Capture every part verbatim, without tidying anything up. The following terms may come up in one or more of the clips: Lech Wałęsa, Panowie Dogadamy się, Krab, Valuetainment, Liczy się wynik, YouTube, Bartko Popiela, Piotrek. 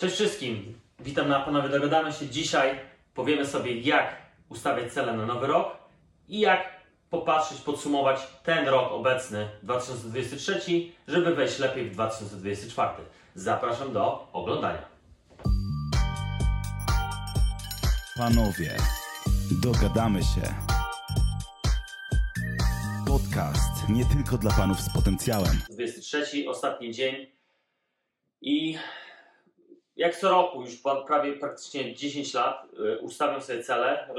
Cześć wszystkim, witam na Panowie Dogadamy się. Dzisiaj powiemy sobie, jak ustawiać cele na nowy rok i jak popatrzeć, podsumować ten rok obecny, dwa tysiące dwudziesty trzeci, żeby wejść lepiej w dwa tysiące dwudziesty czwarty. Zapraszam do oglądania. Panowie, dogadamy się. Podcast nie tylko dla panów z potencjałem. dwudziesty trzeci, ostatni dzień i... jak co roku, już prawie praktycznie dziesięć lat, ustawiam sobie cele,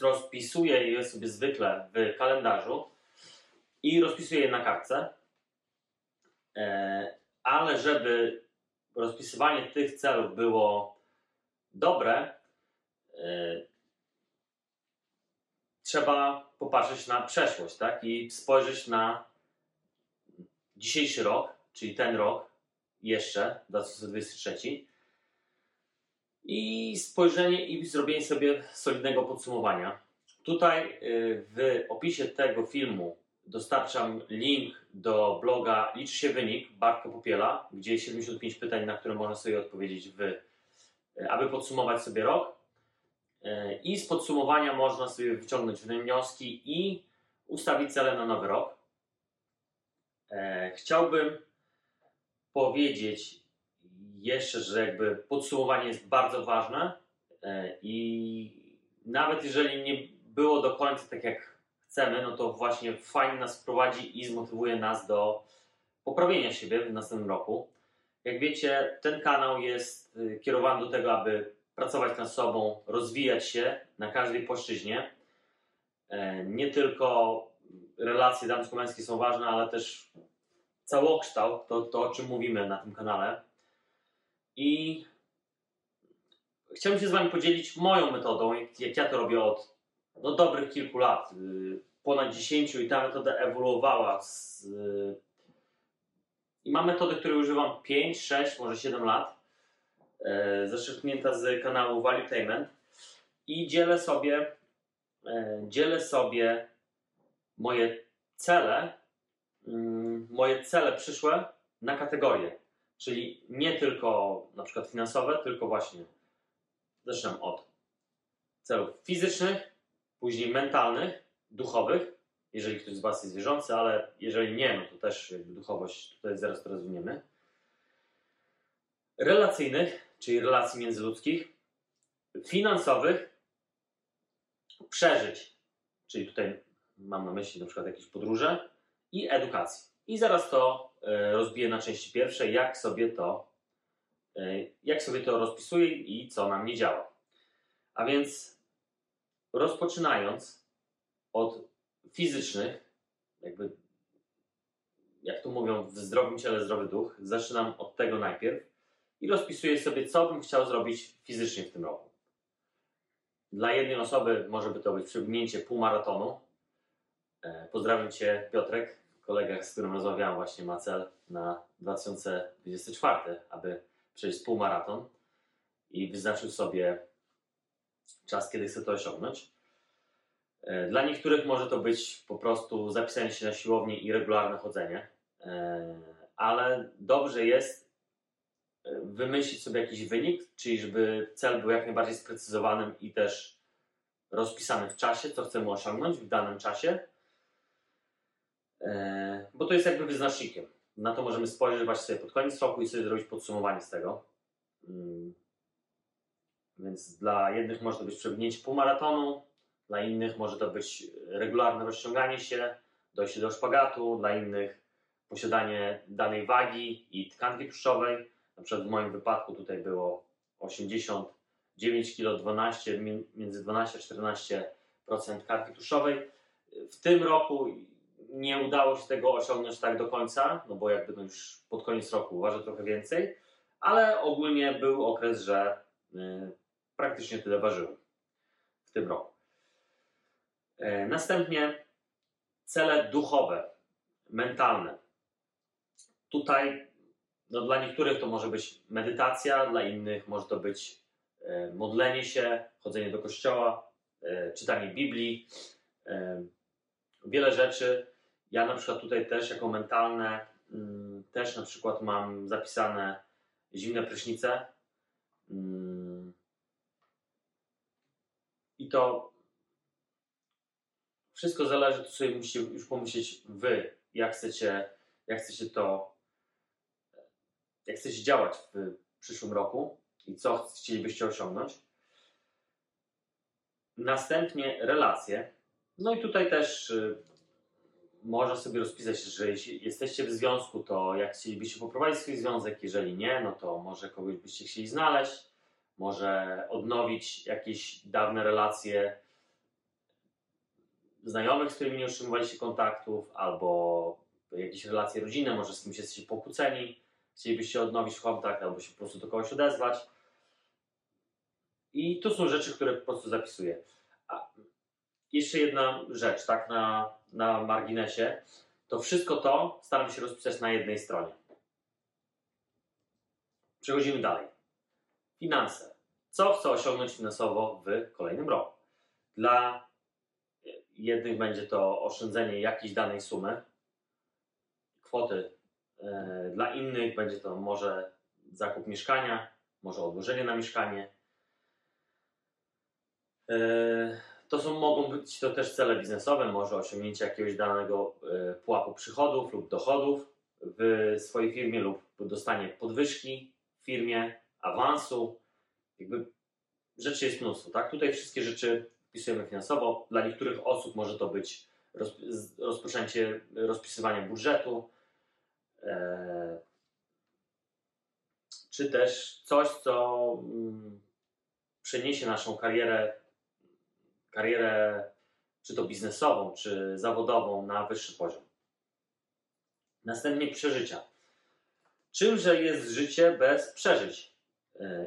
rozpisuję je sobie zwykle w kalendarzu i rozpisuję je na kartce. Ale żeby rozpisywanie tych celów było dobre, trzeba popatrzeć na przeszłość, tak? I spojrzeć na dzisiejszy rok, czyli ten rok jeszcze, dwa tysiące dwudziesty trzeci. I spojrzenie i zrobienie sobie solidnego podsumowania. Tutaj w opisie tego filmu dostarczam link do bloga Liczy się wynik Bartko Popiela, gdzie jest siedemdziesiąt pięć pytań, na które można sobie odpowiedzieć, w, aby podsumować sobie rok. I z podsumowania można sobie wyciągnąć wnioski i ustawić cele na nowy rok. Chciałbym powiedzieć jeszcze, że jakby podsumowanie jest bardzo ważne i nawet jeżeli nie było do końca tak, jak chcemy, no to właśnie fajnie nas prowadzi i zmotywuje nas do poprawienia siebie w następnym roku. Jak wiecie, ten kanał jest kierowany do tego, aby pracować nad sobą, rozwijać się na każdej płaszczyźnie. Nie tylko relacje damsko-męskie są ważne, ale też całokształt, to, to o czym mówimy na tym kanale. I chciałbym się z Wami podzielić moją metodą, jak ja to robię od no, dobrych kilku lat, ponad dziesięciu, i ta metoda ewoluowała. Z, I mam metodę, której używam pięć, sześć, może siedem lat, zaczerpnięta z kanału Valuetainment, i dzielę sobie, dzielę sobie moje cele, moje cele przyszłe na kategorie. Czyli nie tylko na przykład finansowe, tylko właśnie zaczynam od celów fizycznych, później mentalnych, duchowych, jeżeli ktoś z Was jest wierzący, ale jeżeli nie, no to też jakby duchowość tutaj zaraz to rozumiemy. Relacyjnych, czyli relacji międzyludzkich, finansowych, przeżyć, czyli tutaj mam na myśli na przykład jakieś podróże, i edukacji. I zaraz to rozbiję na części pierwsze, jak sobie to, jak sobie to rozpisuję i co nam nie działa. A więc rozpoczynając od fizycznych, jakby, jak to mówią, w zdrowym ciele zdrowy duch, zaczynam od tego najpierw i rozpisuję sobie, co bym chciał zrobić fizycznie w tym roku. Dla jednej osoby może by to być przebiegnięcie półmaratonu. Pozdrawiam Cię, Piotrek. Kolega, z którym rozmawiałem, właśnie ma cel na dwa tysiące dwudziesty czwarty, aby przejść półmaraton, i wyznaczył sobie czas, kiedy chce to osiągnąć. Dla niektórych może to być po prostu zapisanie się na siłownię i regularne chodzenie, ale dobrze jest wymyślić sobie jakiś wynik, czyli żeby cel był jak najbardziej sprecyzowanym i też rozpisany w czasie, co chcemy osiągnąć w danym czasie. Bo to jest jakby wyznacznikiem. Na to możemy spojrzeć właśnie sobie pod koniec roku i sobie zrobić podsumowanie z tego. Więc dla jednych może to być przebiegnięcie półmaratonu, dla innych może to być regularne rozciąganie się, dojście do szpagatu, dla innych posiadanie danej wagi i tkanki tłuszczowej. Na przykład w moim wypadku tutaj było osiemdziesiąt dziewięć kilogramów, dwanaście, między dwanaście a czternaście procent tkanki tłuszczowej. W tym roku nie udało się tego osiągnąć tak do końca, no bo jakby no już pod koniec roku waży trochę więcej, ale ogólnie był okres, że y, praktycznie tyle ważyłem w tym roku. Y, następnie cele duchowe, mentalne. Tutaj no dla niektórych to może być medytacja, dla innych może to być y, modlenie się, chodzenie do kościoła, y, czytanie Biblii, y, wiele rzeczy. Ja na przykład tutaj też jako mentalne też na przykład mam zapisane zimne prysznice, I to wszystko zależy, to sobie musicie już pomyśleć wy, jak chcecie, jak chcecie to, jak chcecie działać w przyszłym roku i co chcielibyście osiągnąć. Następnie relacje. No i tutaj też y, można sobie rozpisać, że jeśli jesteście w związku, to jak chcielibyście poprowadzić swój związek, jeżeli nie, no to może kogoś byście chcieli znaleźć, może odnowić jakieś dawne relacje znajomych, z którymi nie utrzymywaliście kontaktów, albo jakieś relacje rodzinne, może z kimś jesteście pokłóceni, chcielibyście odnowić kontakt, albo się po prostu do kogoś odezwać. I to są rzeczy, które po prostu zapisuję. A jeszcze jedna rzecz, tak na, na marginesie, to wszystko to staram się rozpisać na jednej stronie. Przechodzimy dalej. Finanse. Co chcę osiągnąć finansowo w kolejnym roku? Dla jednych będzie to oszczędzenie jakiejś danej sumy, kwoty. Dla innych będzie to może zakup mieszkania, może odłożenie na mieszkanie. To są, mogą być to też cele biznesowe, może osiągnięcie jakiegoś danego pułapu przychodów lub dochodów w swojej firmie lub dostanie podwyżki w firmie, awansu. Jakby rzeczy jest mnóstwo, tak? Tutaj wszystkie rzeczy wpisujemy finansowo. Dla niektórych osób może to być rozpoczęcie rozpisywania budżetu, czy też coś, co przeniesie naszą karierę, karierę czy to biznesową, czy zawodową na wyższy poziom. Następnie przeżycia. Czymże jest życie bez przeżyć?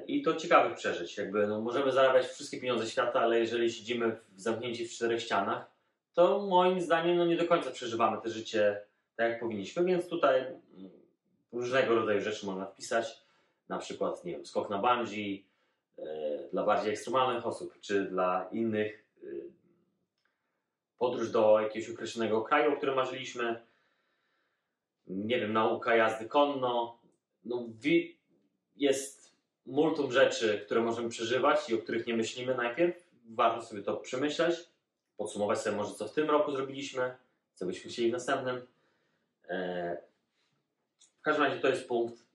I to ciekawych przeżyć. Jakby, no, możemy zarabiać wszystkie pieniądze świata, ale jeżeli siedzimy zamknięci w czterech ścianach, to moim zdaniem no, nie do końca przeżywamy to życie tak, jak powinniśmy, więc tutaj różnego rodzaju rzeczy można wpisać. Na przykład, nie wiem, skok na bungee, dla bardziej ekstremalnych osób, czy dla innych podróż do jakiegoś określonego kraju, o którym marzyliśmy, nie wiem, nauka jazdy konno. No, jest multum rzeczy, które możemy przeżywać i o których nie myślimy najpierw. Warto sobie to przemyśleć, podsumować sobie może, co w tym roku zrobiliśmy, co byśmy chcieli w następnym. W każdym razie to jest punkt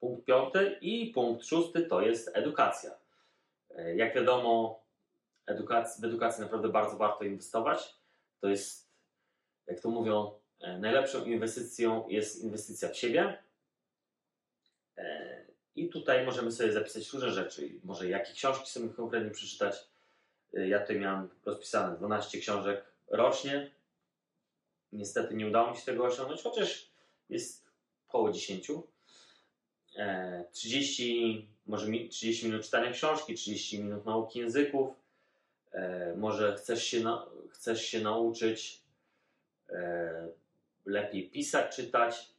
Punkt piąty i punkt szósty to jest edukacja. Jak wiadomo, edukac- w edukację naprawdę bardzo warto inwestować. To jest, jak to mówią, najlepszą inwestycją jest inwestycja w siebie. I tutaj możemy sobie zapisać różne rzeczy. Może jakie książki sobie konkretnie przeczytać. Ja tutaj miałem rozpisane dwanaście książek rocznie. Niestety nie udało mi się tego osiągnąć, chociaż jest około dziesięć. trzydzieści, może trzydzieści minut czytania książki, trzydzieści minut nauki języków, może chcesz się, na, chcesz się nauczyć lepiej pisać, czytać,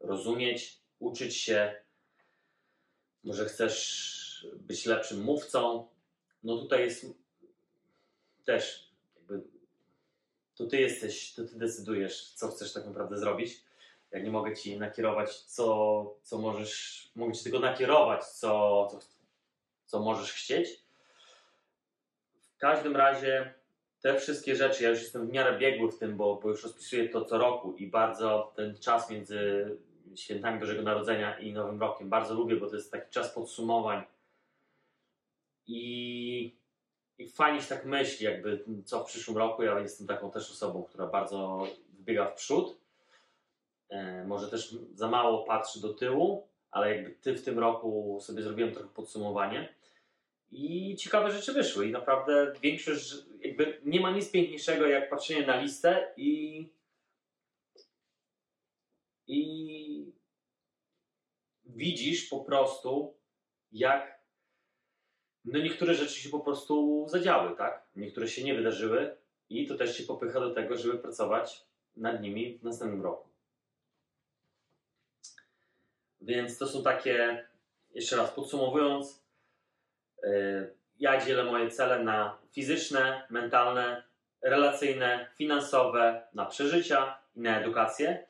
rozumieć, uczyć się, może chcesz być lepszym mówcą. No tutaj jest też jakby, to ty jesteś, to ty decydujesz, co chcesz tak naprawdę zrobić. Ja nie mogę ci nakierować, co, co możesz, mogę ci tylko nakierować, co, co, co możesz chcieć. W każdym razie te wszystkie rzeczy, ja już jestem w miarę biegły w tym, bo, bo już rozpisuję to co roku i bardzo ten czas między świętami Bożego Narodzenia i Nowym Rokiem bardzo lubię, bo to jest taki czas podsumowań i, i fajnie się tak myśli, jakby co w przyszłym roku. Ja jestem taką też osobą, która bardzo wybiega w przód. Może też za mało patrzy do tyłu, ale jakby ty w tym roku sobie zrobiłem trochę podsumowanie i ciekawe rzeczy wyszły i naprawdę większość, jakby nie ma nic piękniejszego jak patrzenie na listę i, i widzisz po prostu jak no niektóre rzeczy się po prostu zadziały, tak? Niektóre się nie wydarzyły i to też się popycha do tego, żeby pracować nad nimi w następnym roku. Więc to są takie, jeszcze raz podsumowując, yy, ja dzielę moje cele na fizyczne, mentalne, relacyjne, finansowe, na przeżycia i na edukację.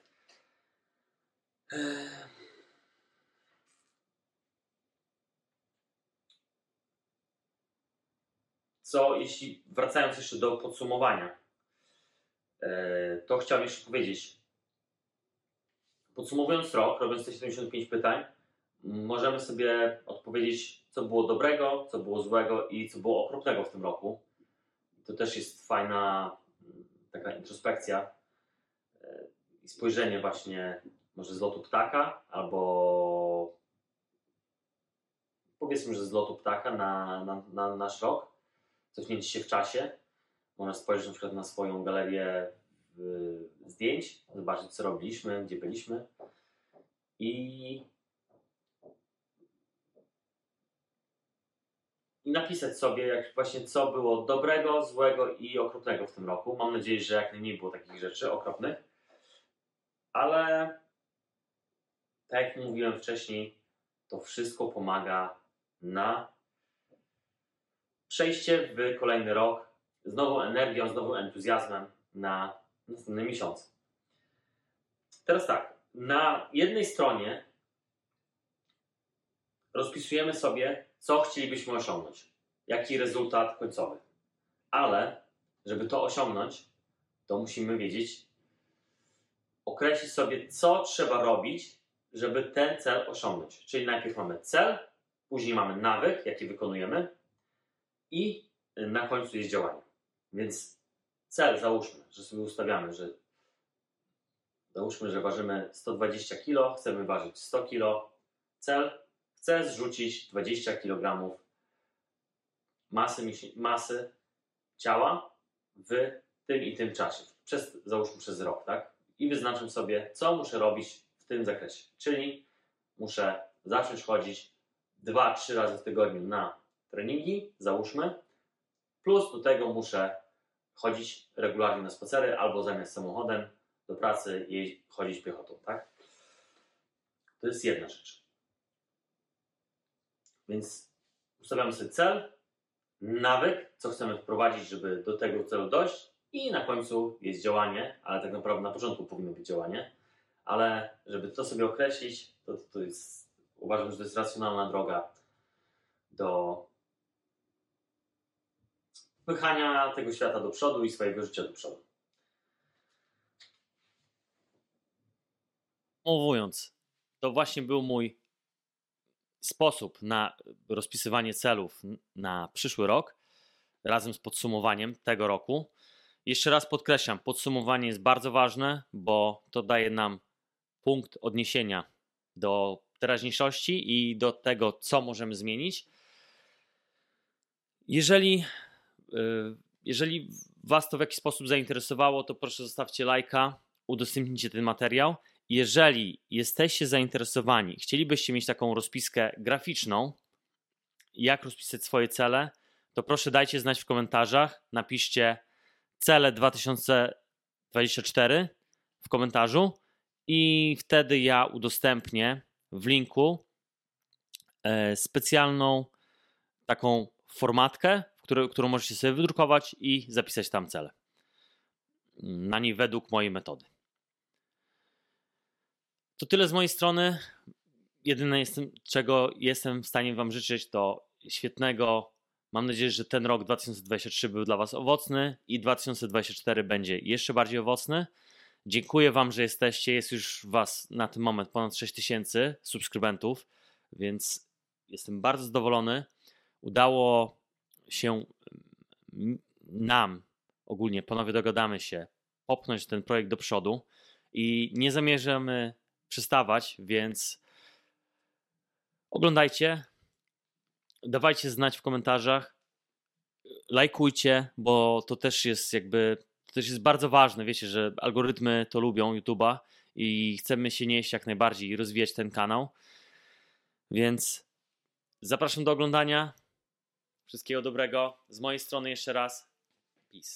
Yy. co jeśli, wracając jeszcze do podsumowania, to chciałem jeszcze powiedzieć. Podsumowując rok, robiąc te siedemdziesiąt pięć pytań, możemy sobie odpowiedzieć, co było dobrego, co było złego i co było okropnego w tym roku. To też jest fajna taka introspekcja i spojrzenie właśnie może z lotu ptaka, albo powiedzmy, że z lotu ptaka na, na, na nasz rok. Cofnięcie się w czasie. Można spojrzeć na przykład na swoją galerię zdjęć, zobaczyć, co robiliśmy, gdzie byliśmy. I I napisać sobie jak właśnie co było dobrego, złego i okropnego w tym roku. Mam nadzieję, że jak najmniej było takich rzeczy okropnych. Ale tak jak mówiłem wcześniej, to wszystko pomaga na przejście w kolejny rok z nową energią, z nowym entuzjazmem na następny miesiąc. Teraz tak, na jednej stronie rozpisujemy sobie, co chcielibyśmy osiągnąć, jaki rezultat końcowy. Ale żeby to osiągnąć, to musimy wiedzieć, określić sobie, co trzeba robić, żeby ten cel osiągnąć. Czyli najpierw mamy cel, później mamy nawyk, jaki wykonujemy i na końcu jest działanie. Więc cel, załóżmy, że sobie ustawiamy, że załóżmy, że ważymy sto dwadzieścia kilo, chcemy ważyć sto kilo. Cel: chcę zrzucić dwadzieścia kilogramów masy, masy ciała w tym i tym czasie. Przez, załóżmy przez rok, tak? I wyznaczam sobie, co muszę robić w tym zakresie. Czyli muszę zacząć chodzić dwa trzy razy w tygodniu na treningi, załóżmy. Plus do tego muszę chodzić regularnie na spacery albo zamiast samochodem do pracy i chodzić piechotą, tak? To jest jedna rzecz. Więc ustawiamy sobie cel, nawyk, co chcemy wprowadzić, żeby do tego celu dojść i na końcu jest działanie, ale tak naprawdę na początku powinno być działanie, ale żeby to sobie określić, to, to jest, uważam, że to jest racjonalna droga do pchania tego świata do przodu i swojego życia do przodu. Mówiąc, to właśnie był mój sposób na rozpisywanie celów na przyszły rok razem z podsumowaniem tego roku. Jeszcze raz podkreślam, podsumowanie jest bardzo ważne, bo to daje nam punkt odniesienia do teraźniejszości i do tego, co możemy zmienić. Jeżeli, jeżeli Was to w jakiś sposób zainteresowało, to proszę zostawcie lajka, udostępnijcie ten materiał. Jeżeli jesteście zainteresowani, chcielibyście mieć taką rozpiskę graficzną, jak rozpisać swoje cele, to proszę dajcie znać w komentarzach, napiszcie cele dwa tysiące dwadzieścia cztery w komentarzu i wtedy ja udostępnię w linku specjalną taką formatkę, którą możecie sobie wydrukować i zapisać tam cele. Na niej według mojej metody. To tyle z mojej strony. Jedyne, jestem, czego jestem w stanie Wam życzyć, to świetnego. Mam nadzieję, że ten rok dwa tysiące dwadzieścia trzy był dla Was owocny i dwa tysiące dwadzieścia cztery będzie jeszcze bardziej owocny. Dziękuję Wam, że jesteście. Jest już Was na ten moment ponad sześć tysięcy subskrybentów, więc jestem bardzo zadowolony. Udało się nam, ogólnie Panowie Dogadamy się, popchnąć ten projekt do przodu i nie zamierzamy przestawać, więc oglądajcie, dawajcie znać w komentarzach, lajkujcie, bo to też jest jakby, to też jest bardzo ważne, wiecie, że algorytmy to lubią, YouTube'a, i chcemy się nieść jak najbardziej i rozwijać ten kanał, więc zapraszam do oglądania, wszystkiego dobrego, z mojej strony jeszcze raz, peace.